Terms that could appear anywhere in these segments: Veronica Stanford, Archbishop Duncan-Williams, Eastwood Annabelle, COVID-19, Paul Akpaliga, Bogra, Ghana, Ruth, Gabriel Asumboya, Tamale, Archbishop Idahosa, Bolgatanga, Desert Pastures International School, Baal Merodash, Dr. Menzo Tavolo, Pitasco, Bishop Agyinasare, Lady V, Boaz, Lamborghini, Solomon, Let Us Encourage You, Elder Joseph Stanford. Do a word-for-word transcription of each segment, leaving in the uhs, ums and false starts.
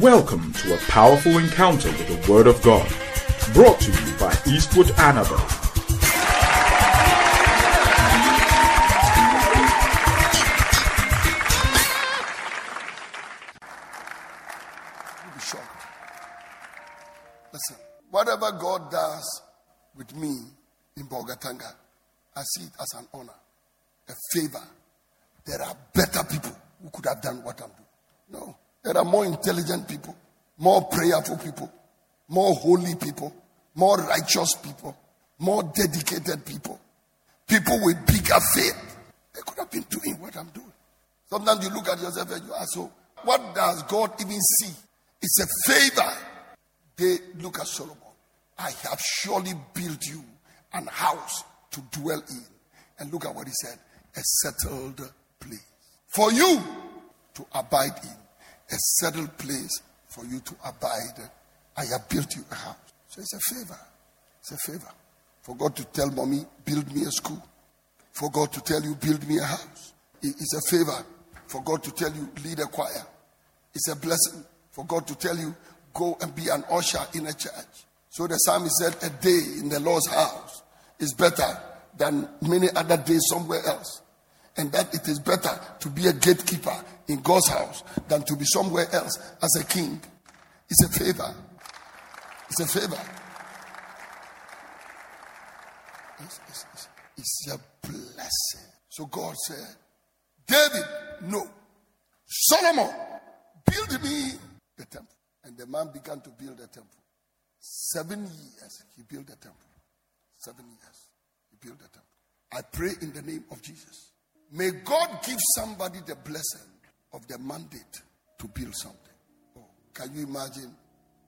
Welcome to a powerful encounter with the Word of God, brought to you by Eastwood Annabelle. You'll be shocked. Listen, whatever God does with me in Bolgatanga, I see it as an honor, a favor. There are better people who could have done what I'm doing. No. There are more intelligent people, more prayerful people, more holy people, more righteous people, more dedicated people, people with bigger faith. They could have been doing what I'm doing. Sometimes you look at yourself and you ask, so what does God even see? It's a favor. They look at Solomon. I have surely built you an house to dwell in. And look at what he said, a settled place for you to abide in. A settled place for you to abide. I have built you a house. So it's a favor. It's a favor. For God to tell mommy, build me a school. For God to tell you, build me a house. It's a favor. For God to tell you, lead a choir. It's a blessing. For God to tell you, go and be an usher in a church. So the psalmist said, a day in the Lord's house is better than many other days somewhere else. And that it is better to be a gatekeeper in God's house than to be somewhere else as a king. It's a favor. It's a favor. It's, it's, it's, it's a blessing. So God said, David, no. Solomon, build me the temple. And the man began to build the temple. Seven years he built the temple. Seven years he built the temple. I pray in the name of Jesus. May God give somebody the blessing of the mandate to build something. Oh, can you imagine?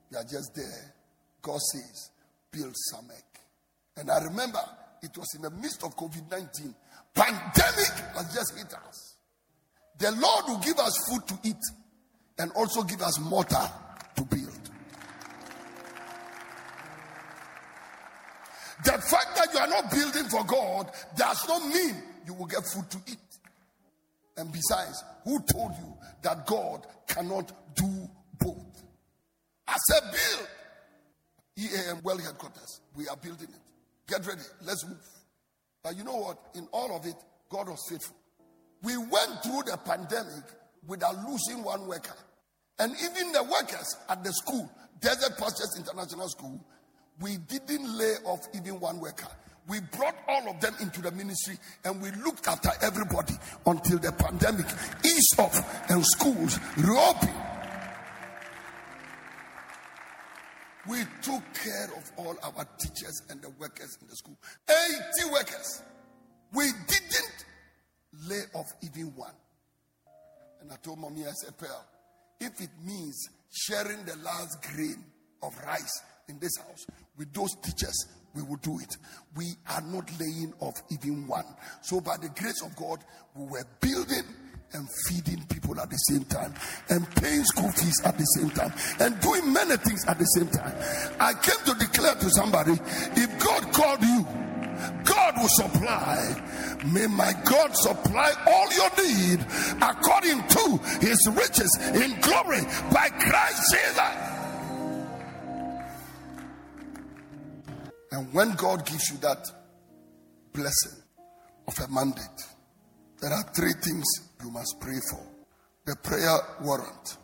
You are just there. God says, build Samek. And I remember it was in the midst of covid nineteen. Pandemic has just hit us. The Lord will give us food to eat and also give us mortar to build. The fact that you are not building for God does not mean you will get food to eat. And besides, who told you that God cannot do both? I said build. E A M World Headquarters, we are building it. Get ready, let's move. But you know what? In all of it, God was faithful. We went through the pandemic without losing one worker. And even the workers at the school, Desert Pastures International School, we didn't lay off even one worker. We brought all of them into the ministry and we looked after everybody until the pandemic eased off and schools reopened. We took care of all our teachers and the workers in the school. eighty workers. We didn't lay off even one. And I told mommy, I said, Pearl, if it means sharing the last grain of rice in this house with those teachers, we will do it. We are not laying off even one. So by the grace of God, we were building and feeding people at the same time and paying school fees at the same time and doing many things at the same time. I came to declare to somebody, if God called you, God will supply. May my God supply all your need according to his riches in glory by Christ Jesus. And when God gives you that blessing of a mandate, there are three things you must pray for. The prayer warrant.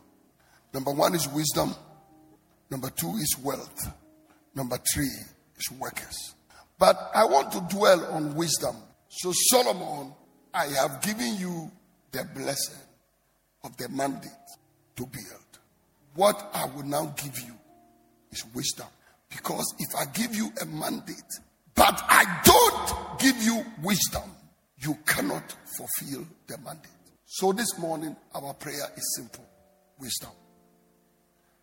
Number one is wisdom. Number two is wealth. Number three is workers. But I want to dwell on wisdom. So Solomon, I have given you the blessing of the mandate to build. What I will now give you is wisdom. Because if I give you a mandate, but I don't give you wisdom, you cannot fulfill the mandate. So this morning, our prayer is simple. Wisdom.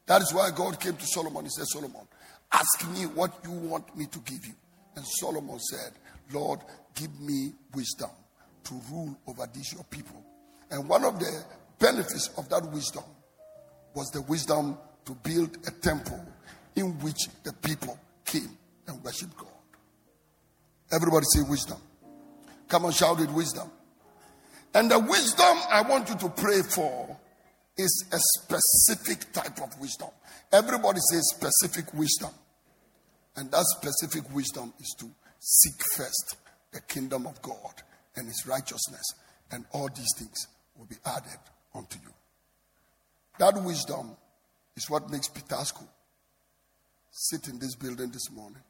That is why God came to Solomon. He said, Solomon, ask me what you want me to give you. And Solomon said, Lord, give me wisdom to rule over these your people. And one of the benefits of that wisdom was the wisdom to build a temple in which the people came and worshiped God. Everybody say wisdom. Come on, shout it, wisdom. And the wisdom I want you to pray for is a specific type of wisdom. Everybody says specific wisdom. And that specific wisdom is to seek first the kingdom of God and his righteousness, and all these things will be added unto you. That wisdom is what makes Pitasco sit in this building this morning.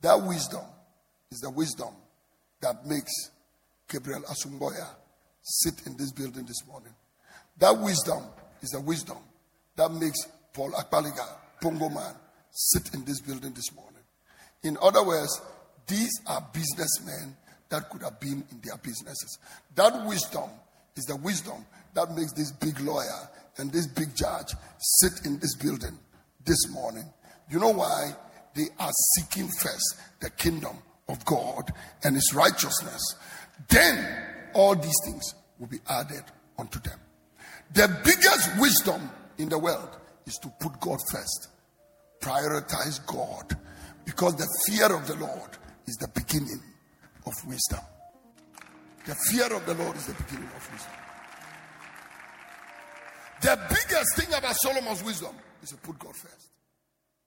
That wisdom is the wisdom that makes Gabriel Asumboya sit in this building this morning. That wisdom is the wisdom that makes Paul Akpaliga, Pongo Man, sit in this building this morning. In other words, these are businessmen that could have been in their businesses. That wisdom is the wisdom that makes this big lawyer and this big judge sit in this building this morning. You know why? They are seeking first the kingdom of God and his righteousness. Then all these things will be added unto them. The biggest wisdom in the world is to put God first. Prioritize God, because the fear of the Lord is the beginning of wisdom. The fear of the Lord is the beginning of wisdom. The biggest thing about Solomon's wisdom is to put God first.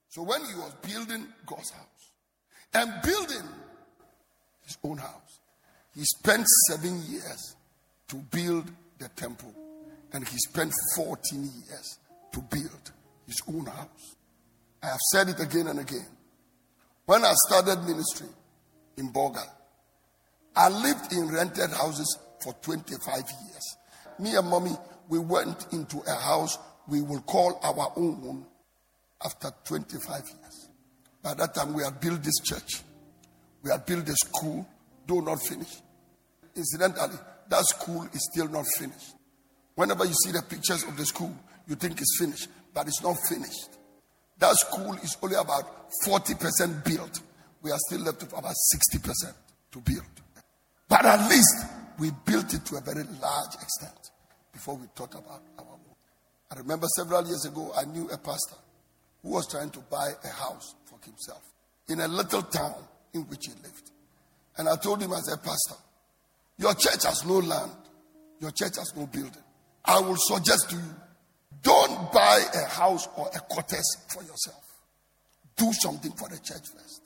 So when he was building God's house and building his own house, he spent seven years to build the temple, and he spent fourteen years to build his own house. I have said it again and again. When I started ministry in Bogra, I lived in rented houses for twenty-five years. Me and mommy, we went into a house we will call our own after twenty-five years. By that time, we had built this church. We had built a school, though not finished. Incidentally, that school is still not finished. Whenever you see the pictures of the school, you think it's finished, but it's not finished. That school is only about forty percent built. We are still left with about sixty percent to build. But at least we built it to a very large extent before we thought about our own. I remember several years ago, I knew a pastor who was trying to buy a house for himself in a little town in which he lived. And I told him, I said, Pastor, your church has no land. Your church has no building. I will suggest to you, don't buy a house or a cottage for yourself. Do something for the church first.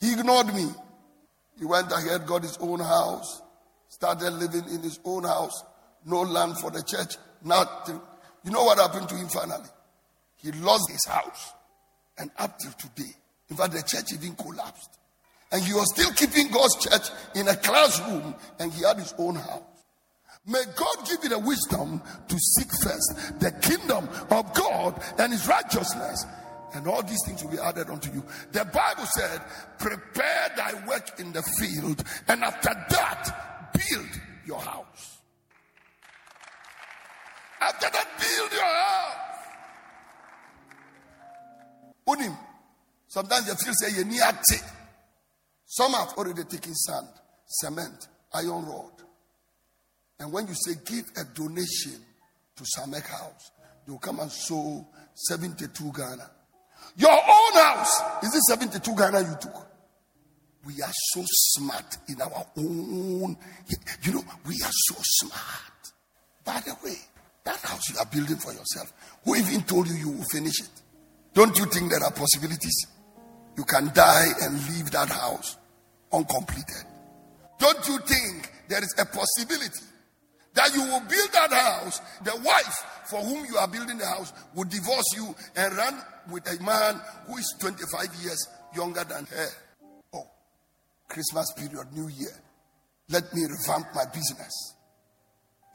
He ignored me. He went ahead, got his own house, started living in his own house, no land for the church, nothing. You know what happened to him finally? He lost his house. And up till today, in fact, the church even collapsed. And he was still keeping God's church in a classroom, and he had his own house. May God give you the wisdom to seek first the kingdom of God and his righteousness, and all these things will be added unto you. The Bible said, prepare thy work in the field, and after that, build your house. After that, build your house. Unim. Sometimes the field say, Yeniati. Some have already taken sand, cement, iron rod. And when you say give a donation to Samek House, they'll come and sow seventy-two Ghana. Your own house, is it seventy-two Ghana you took? We are so smart in our own. You know, we are so smart. By the way, that house you are building for yourself, who even told you you will finish it? Don't you think there are possibilities? You can die and leave that house uncompleted. Don't you think there is a possibility that you will build that house, the wife for whom you are building the house will divorce you and run with a man who is twenty-five years younger than her? Oh, Christmas period, New Year, let me revamp my business.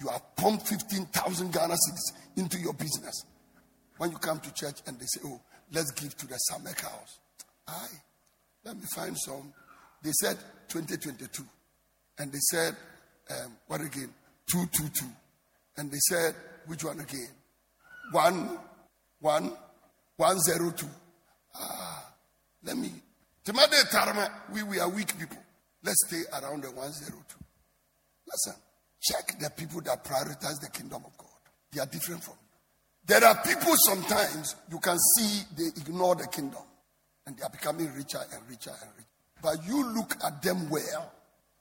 You have pumped fifteen thousand Ghana cedis into your business. When you come to church and they say, oh, let's give to the Samek House. Aye, let me find some. They said twenty twenty-two. And they said, um, what again? Two, two, two. And they said, which one again? One, one, one, zero, two. Ah, let me. We, we are weak people. Let's stay around the one, zero, two. Listen, check the people that prioritize the kingdom of God. They are different from you. There are people sometimes you can see they ignore the kingdom. And they are becoming richer and richer and richer. But you look at them well,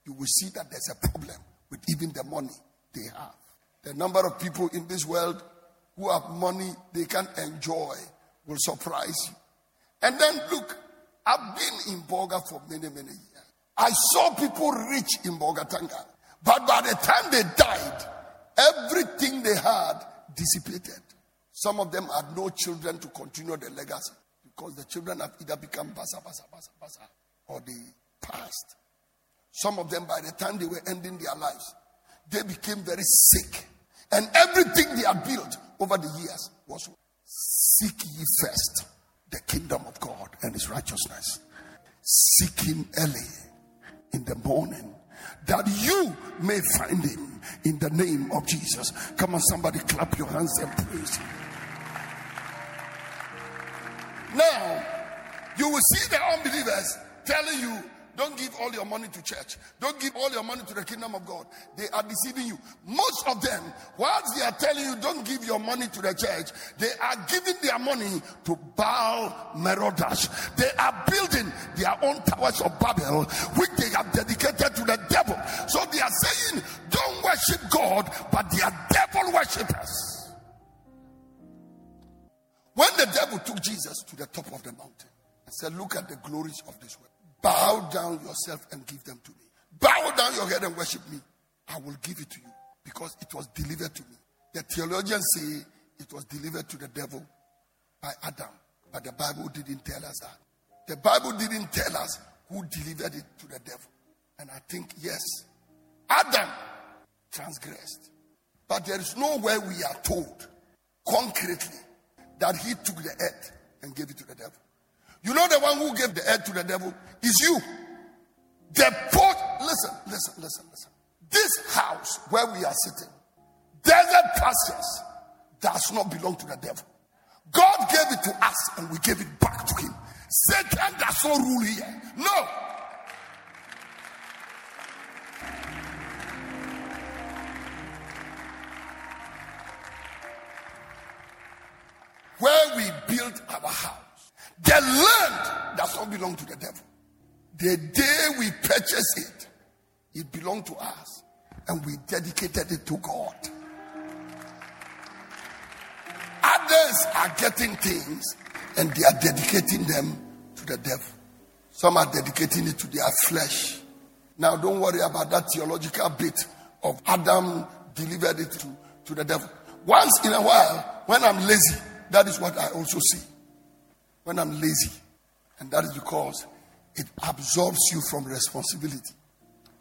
you will see that there's a problem with even the money they have. The number of people in this world who have money they can enjoy will surprise you. And then look, I've been in Boga for many, many years. I saw people rich in Bolgatanga, but by the time they died, everything they had dissipated. Some of them had no children to continue the legacy because the children have either become basa, basa, basa, basa, or they passed. Some of them, by the time they were ending their lives, they became very sick. And everything they had built over the years was seek ye first the kingdom of God and his righteousness. Seek him early in the morning, that you may find him in the name of Jesus. Come on, somebody clap your hands and praise him. Now, you will see the unbelievers telling you, don't give all your money to church. Don't give all your money to the kingdom of God. They are deceiving you. Most of them, whilst they are telling you don't give your money to the church, they are giving their money to Baal Merodash. They are building their own towers of Babel, which they have dedicated to the devil. So they are saying, don't worship God, but they are devil worshippers. When the devil took Jesus to the top of the mountain and said, look at the glories of this world. Bow down yourself and give them to me. Bow down your head and worship me. I will give it to you because it was delivered to me. The theologians say it was delivered to the devil by Adam. But the Bible didn't tell us that. The Bible didn't tell us who delivered it to the devil. And I think, yes, Adam transgressed. But there is nowhere we are told concretely that he took the earth and gave it to the devil. You know the one who gave the earth to the devil is you. The port, listen, listen, listen, listen. This house where we are sitting, Desert Pastures, does not belong to the devil. God gave it to us and we gave it back to him. Satan does not rule here. No. Where we built our house, the land does not belong to the devil. The day we purchased it, it belonged to us, and we dedicated it to God. Others are getting things, and they are dedicating them to the devil. Some are dedicating it to their flesh. Now, don't worry about that theological bit of Adam delivered it to, to the devil. Once in a while, when I'm lazy, that is what I also see. When I'm lazy, and that is because it absorbs you from responsibility,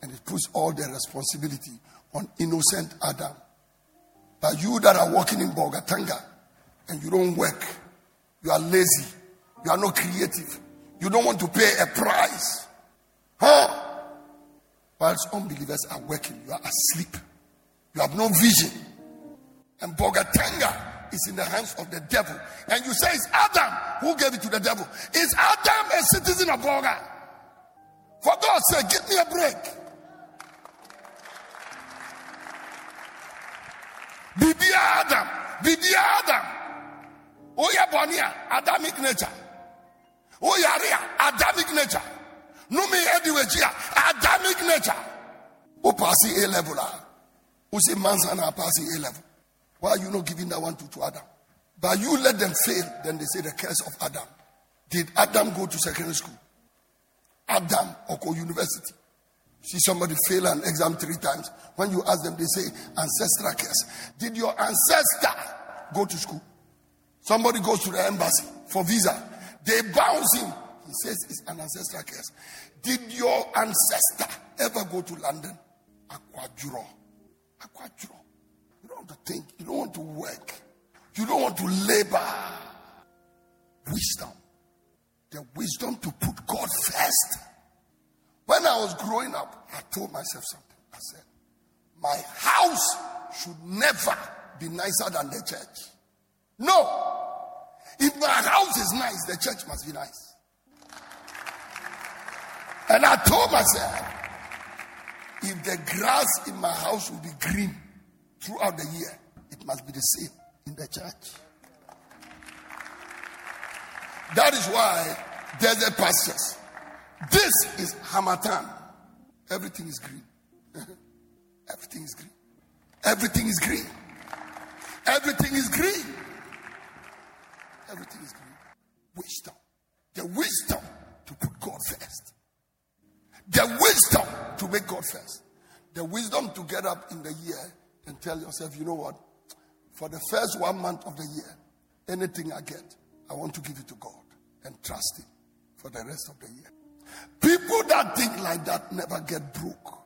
and it puts all the responsibility on innocent Adam. But you that are working in Bolgatanga, and you don't work, you are lazy, you are not creative, you don't want to pay a price, huh? Whilst unbelievers are working, you are asleep, you have no vision, and Bolgatanga is in the hands of the devil. And you say it's Adam who gave it to the devil. Is Adam a citizen of Boga? For God's sake, give me a break. Bibia Adam. Bibia Adam. Oya Bonia, Adamic nature. Oyaria, Adamic nature. Numi Ediwejia, Adamic nature. O passi A level. O say Mansana passi A level. Why are you not giving that one to, to Adam? But you let them fail, then they say the curse of Adam. Did Adam go to secondary school? Adam, Oko University. See somebody fail an exam three times. When you ask them, they say, ancestral curse. Did your ancestor go to school? Somebody goes to the embassy for visa. They bounce him. He says it's an ancestral curse. Did your ancestor ever go to London? Aquaduro. Aquaduro. To think, you don't want to work, you don't want to labor. Wisdom, the wisdom to put God first. When I was growing up, I told myself something. I said, my house should never be nicer than the church. No, if my house is nice, the church must be nice. And I told myself, if the grass in my house will be green throughout the year, it must be the same in the church. That is why Desert Pastures. This is Hamatan. Everything is green. Everything is green. Everything is green. Everything is green. Everything is green. Wisdom. The wisdom to put God first. The wisdom to make God first. The wisdom to get up in the year and tell yourself, you know what? For the first one month of the year, anything I get, I want to give it to God and trust Him for the rest of the year. People that think like that never get broke.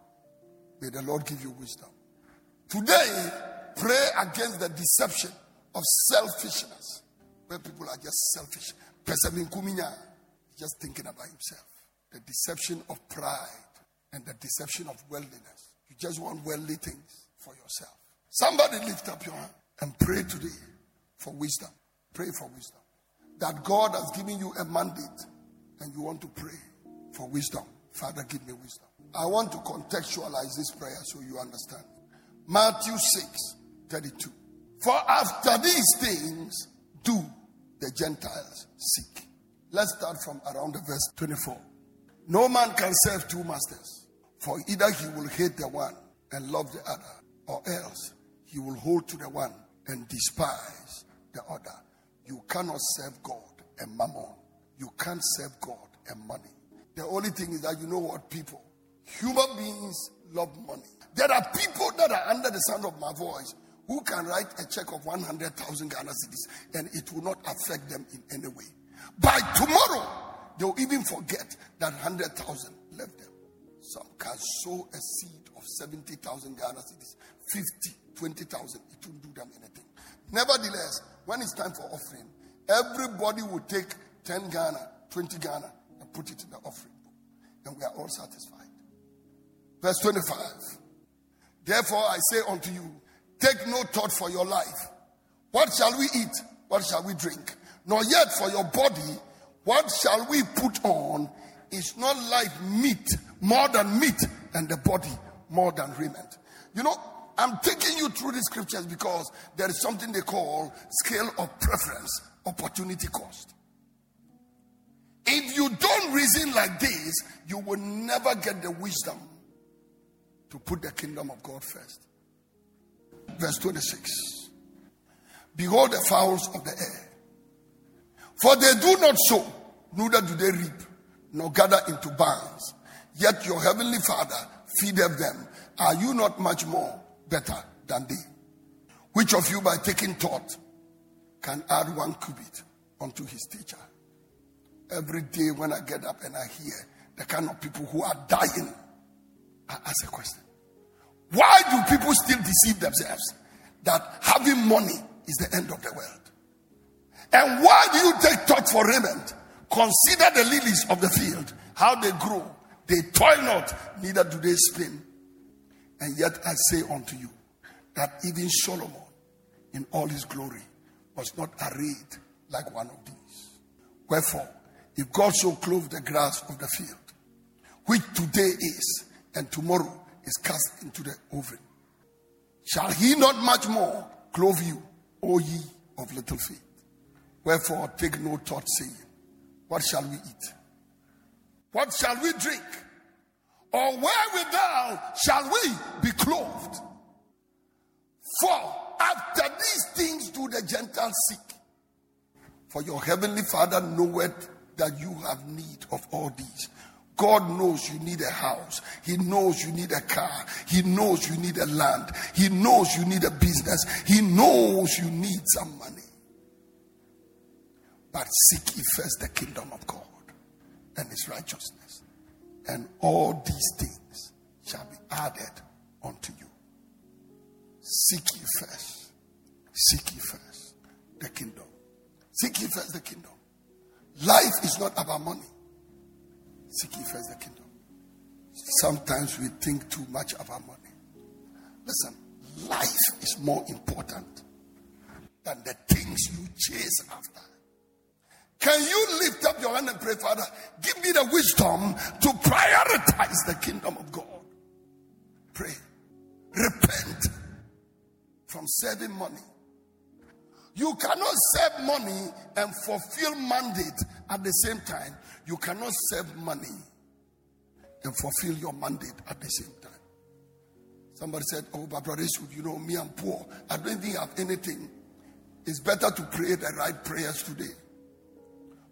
May the Lord give you wisdom. Today, pray against the deception of selfishness, where people are just selfish. Just thinking about himself. The deception of pride and the deception of worldliness. You just want worldly things for yourself. Somebody lift up your hand and pray today for wisdom. Pray for wisdom. That God has given you a mandate and you want to pray for wisdom. Father, give me wisdom. I want to contextualize this prayer so you understand. Matthew six thirty-two. For after these things do the Gentiles seek. Let's start from around the verse twenty-four. No man can serve two masters, for either he will hate the one and love the other, or else he will hold to the one and despise the other. You cannot serve God and mammon. You can't serve God and money. The only thing is that you know what, people, human beings love money. There are people that are under the sound of my voice who can write a check of one hundred thousand Ghana cedis and it will not affect them in any way. By tomorrow, they'll even forget that one hundred thousand left them. Some can sow a seed of seventy thousand Ghana cedis, fifty, twenty thousand. It won't do them anything. Nevertheless, when it's time for offering, everybody will take ten Ghana, twenty Ghana, and put it in the offering book. And we are all satisfied. Verse twenty-five. Therefore I say unto you, take no thought for your life. What shall we eat? What shall we drink? Nor yet for your body, what shall we put on? Is not life meat, more than meat, and the body more than raiment. You know, I'm taking you through the scriptures because there is something they call scale of preference, opportunity cost. If you don't reason like this, you will never get the wisdom to put the kingdom of God first. Verse twenty-six. Behold the fowls of the air. For they do not sow, neither do they reap, nor gather into barns. Yet your heavenly Father feedeth them. Are you not much more better than they? Which of you by taking thought can add one cubit unto his stature? Every day when I get up and I hear the kind of people who are dying, I ask a question. Why do people still deceive themselves that having money is the end of the world? And why do you take thought for raiment? Consider the lilies of the field, how they grow. They toil not, neither do they spin. And yet I say unto you that even Solomon in all his glory was not arrayed like one of these. Wherefore, if God so clothe the grass of the field, which today is and tomorrow is cast into the oven, shall he not much more clothe you, O ye of little faith? Wherefore take no thought, saying, what shall we eat? What shall we drink? Or wherewithal shall we be clothed? For after these things do the Gentiles seek. For your heavenly Father knoweth that you have need of all these. God knows you need a house. He knows you need a car. He knows you need a land. He knows you need a business. He knows you need some money. But seek ye first the kingdom of God and His righteousness, and all these things shall be added unto you. Seek ye first. Seek ye first the kingdom. Seek ye first the kingdom. Life is not about money. Seek ye first the kingdom. Sometimes we think too much about money. Listen, life is more important than the things you chase after. Can you lift up your hand and pray, Father, give me the wisdom to prioritize the kingdom of God? Pray. Repent from serving money. You cannot serve money and fulfill mandate at the same time. You cannot serve money and fulfill your mandate at the same time. Somebody said, oh, but Brother Eastwood, you know, me, I'm poor. I don't think I have anything. It's better to pray the right prayers today,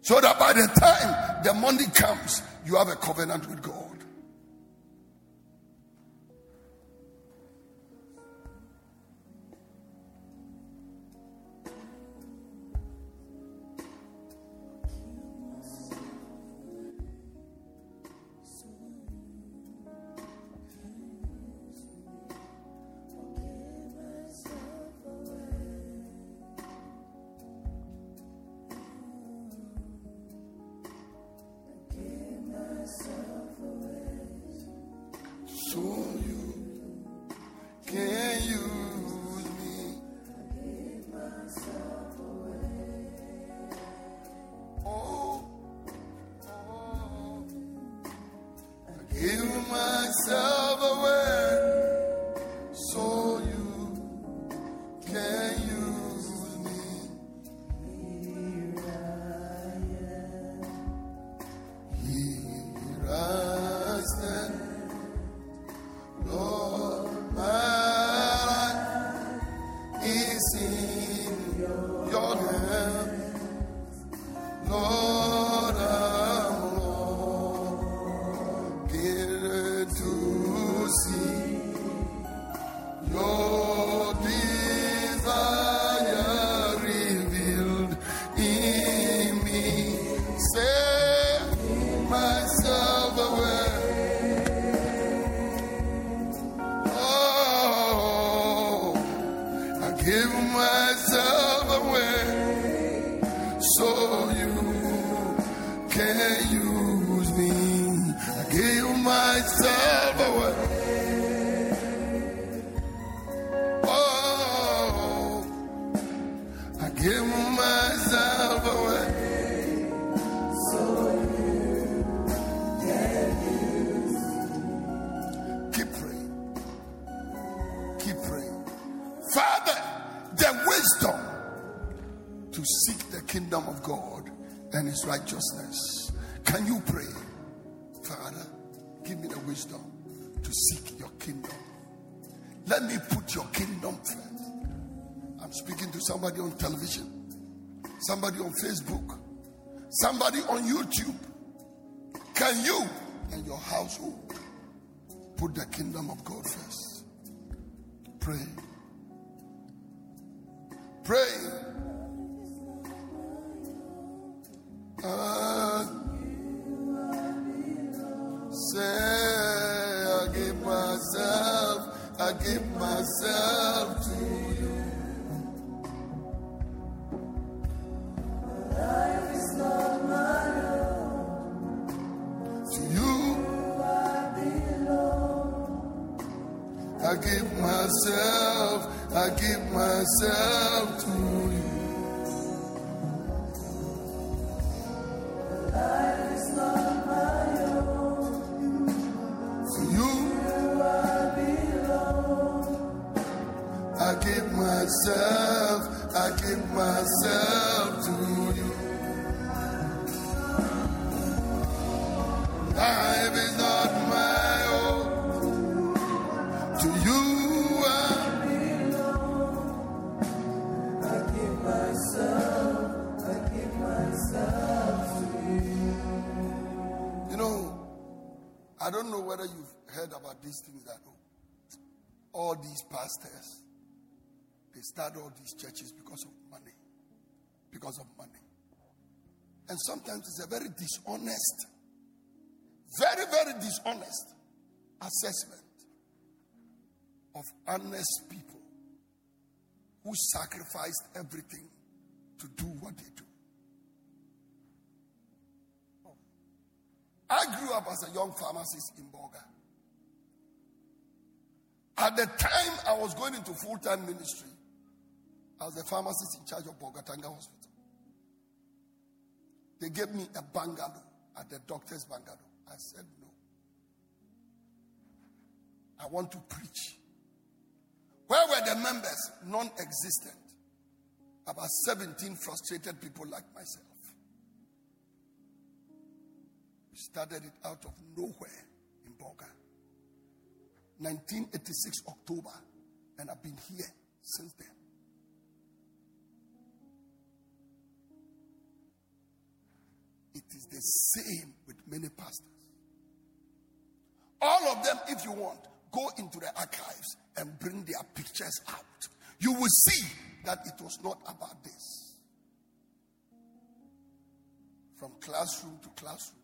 so that by the time the money comes, you have a covenant with God. Righteousness. Can you pray, Father, give me the wisdom to seek your kingdom? Let me put your kingdom first. I'm speaking to somebody on television, somebody on Facebook, somebody on YouTube. Can you and your household put the kingdom of God first? Pray. Pray. Uh, say I give myself, I give myself to you. Life is not my own. To you I belong. I give myself, I give myself to you. Myself, I give myself to you. Life is not my own. To you I belong. I give myself, I give myself to you. You know, I don't know whether you've heard about these things that all these pastors, they start all these churches because of money. Because of money. And sometimes it's a very dishonest, very, very dishonest assessment of honest people who sacrificed everything to do what they do. I grew up as a young pharmacist in Bogra. At the time I was going into full-time ministry, as a pharmacist in charge of Bolgatanga Hospital. They gave me a bungalow at the doctor's bungalow. I said no. I want to preach. Where were the members? Non-existent. About seventeen frustrated people like myself. We started it out of nowhere in Bolga. nineteen eighty-six, October, and I've been here since then. It is the same with many pastors. All of them, if you want, go into the archives and bring their pictures out. You will see that it was not about this. From classroom to classroom,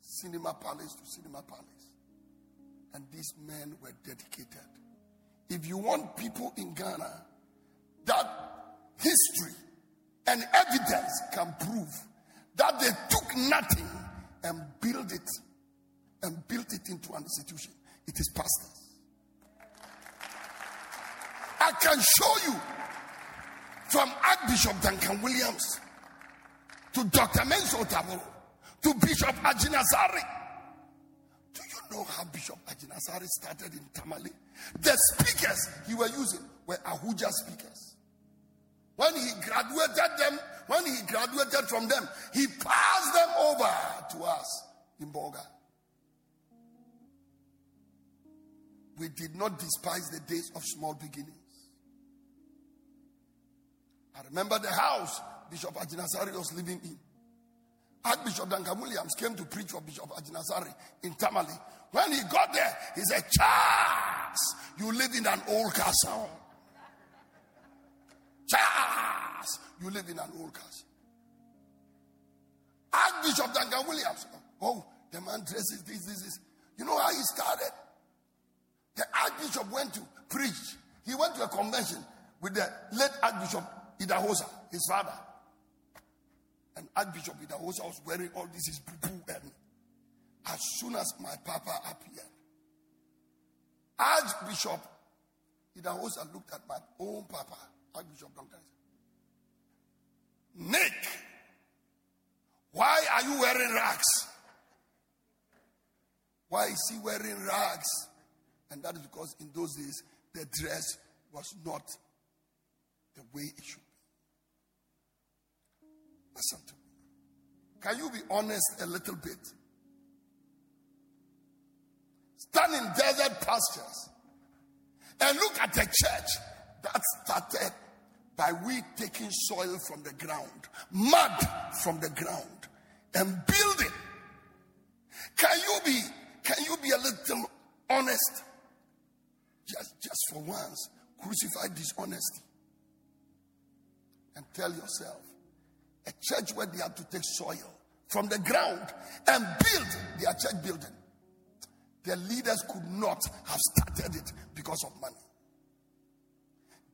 cinema palace to cinema palace. And these men were dedicated. If you want people in Ghana that history and evidence can prove that they took nothing and built it and built it into an institution, it is pastors. I can show you from Archbishop Duncan-Williams to Doctor Menzo Tavolo to Bishop Agyinasare. Do you know how Bishop Agyinasare started in Tamale? The speakers he was using were Ahuja speakers. When he graduated them, when he graduated from them, he passed them over to us in Bogra. We did not despise the days of small beginnings. I remember the house Bishop Agyinasare was living in. Archbishop Duncan-Williams came to preach for Bishop Agyinasare in Tamale. When he got there, he said, "Charles, you live in an old castle. Charles, you live in an old castle." Archbishop Duncan-Williams, oh, the man dresses this, this, this. You know how he started? The Archbishop went to preach. He went to a convention with the late Archbishop Idahosa, his father. And Archbishop Idahosa was wearing all this, his poo-poo. And as soon as my papa appeared, Archbishop Idahosa looked at my own papa, Archbishop Duncan. "Nick, why are you wearing rags?" Why is he wearing rags? And that is because in those days, the dress was not the way it should be. Listen to me. Can you be honest a little bit? Stand in desert pastures and look at the church that started by we taking soil from the ground, mud from the ground, and building. Can you be, can you be a little honest? Just, just for once, crucify dishonesty and tell yourself, a church where they have to take soil from the ground and build their church building, their leaders could not have started it because of money.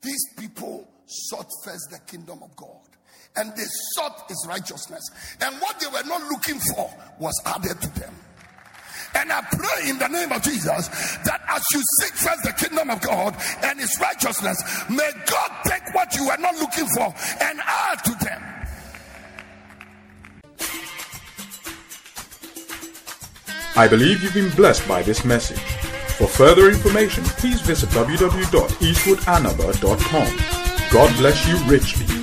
These people sought first the kingdom of God, and they sought his righteousness. And what they were not looking for was added to them. And I pray in the name of Jesus that as you seek first the kingdom of God and his righteousness, may God take what you are not looking for and add to them. I believe you've been blessed by this message. For further information, please visit w w w dot eastwood annabelle dot com. God bless you richly.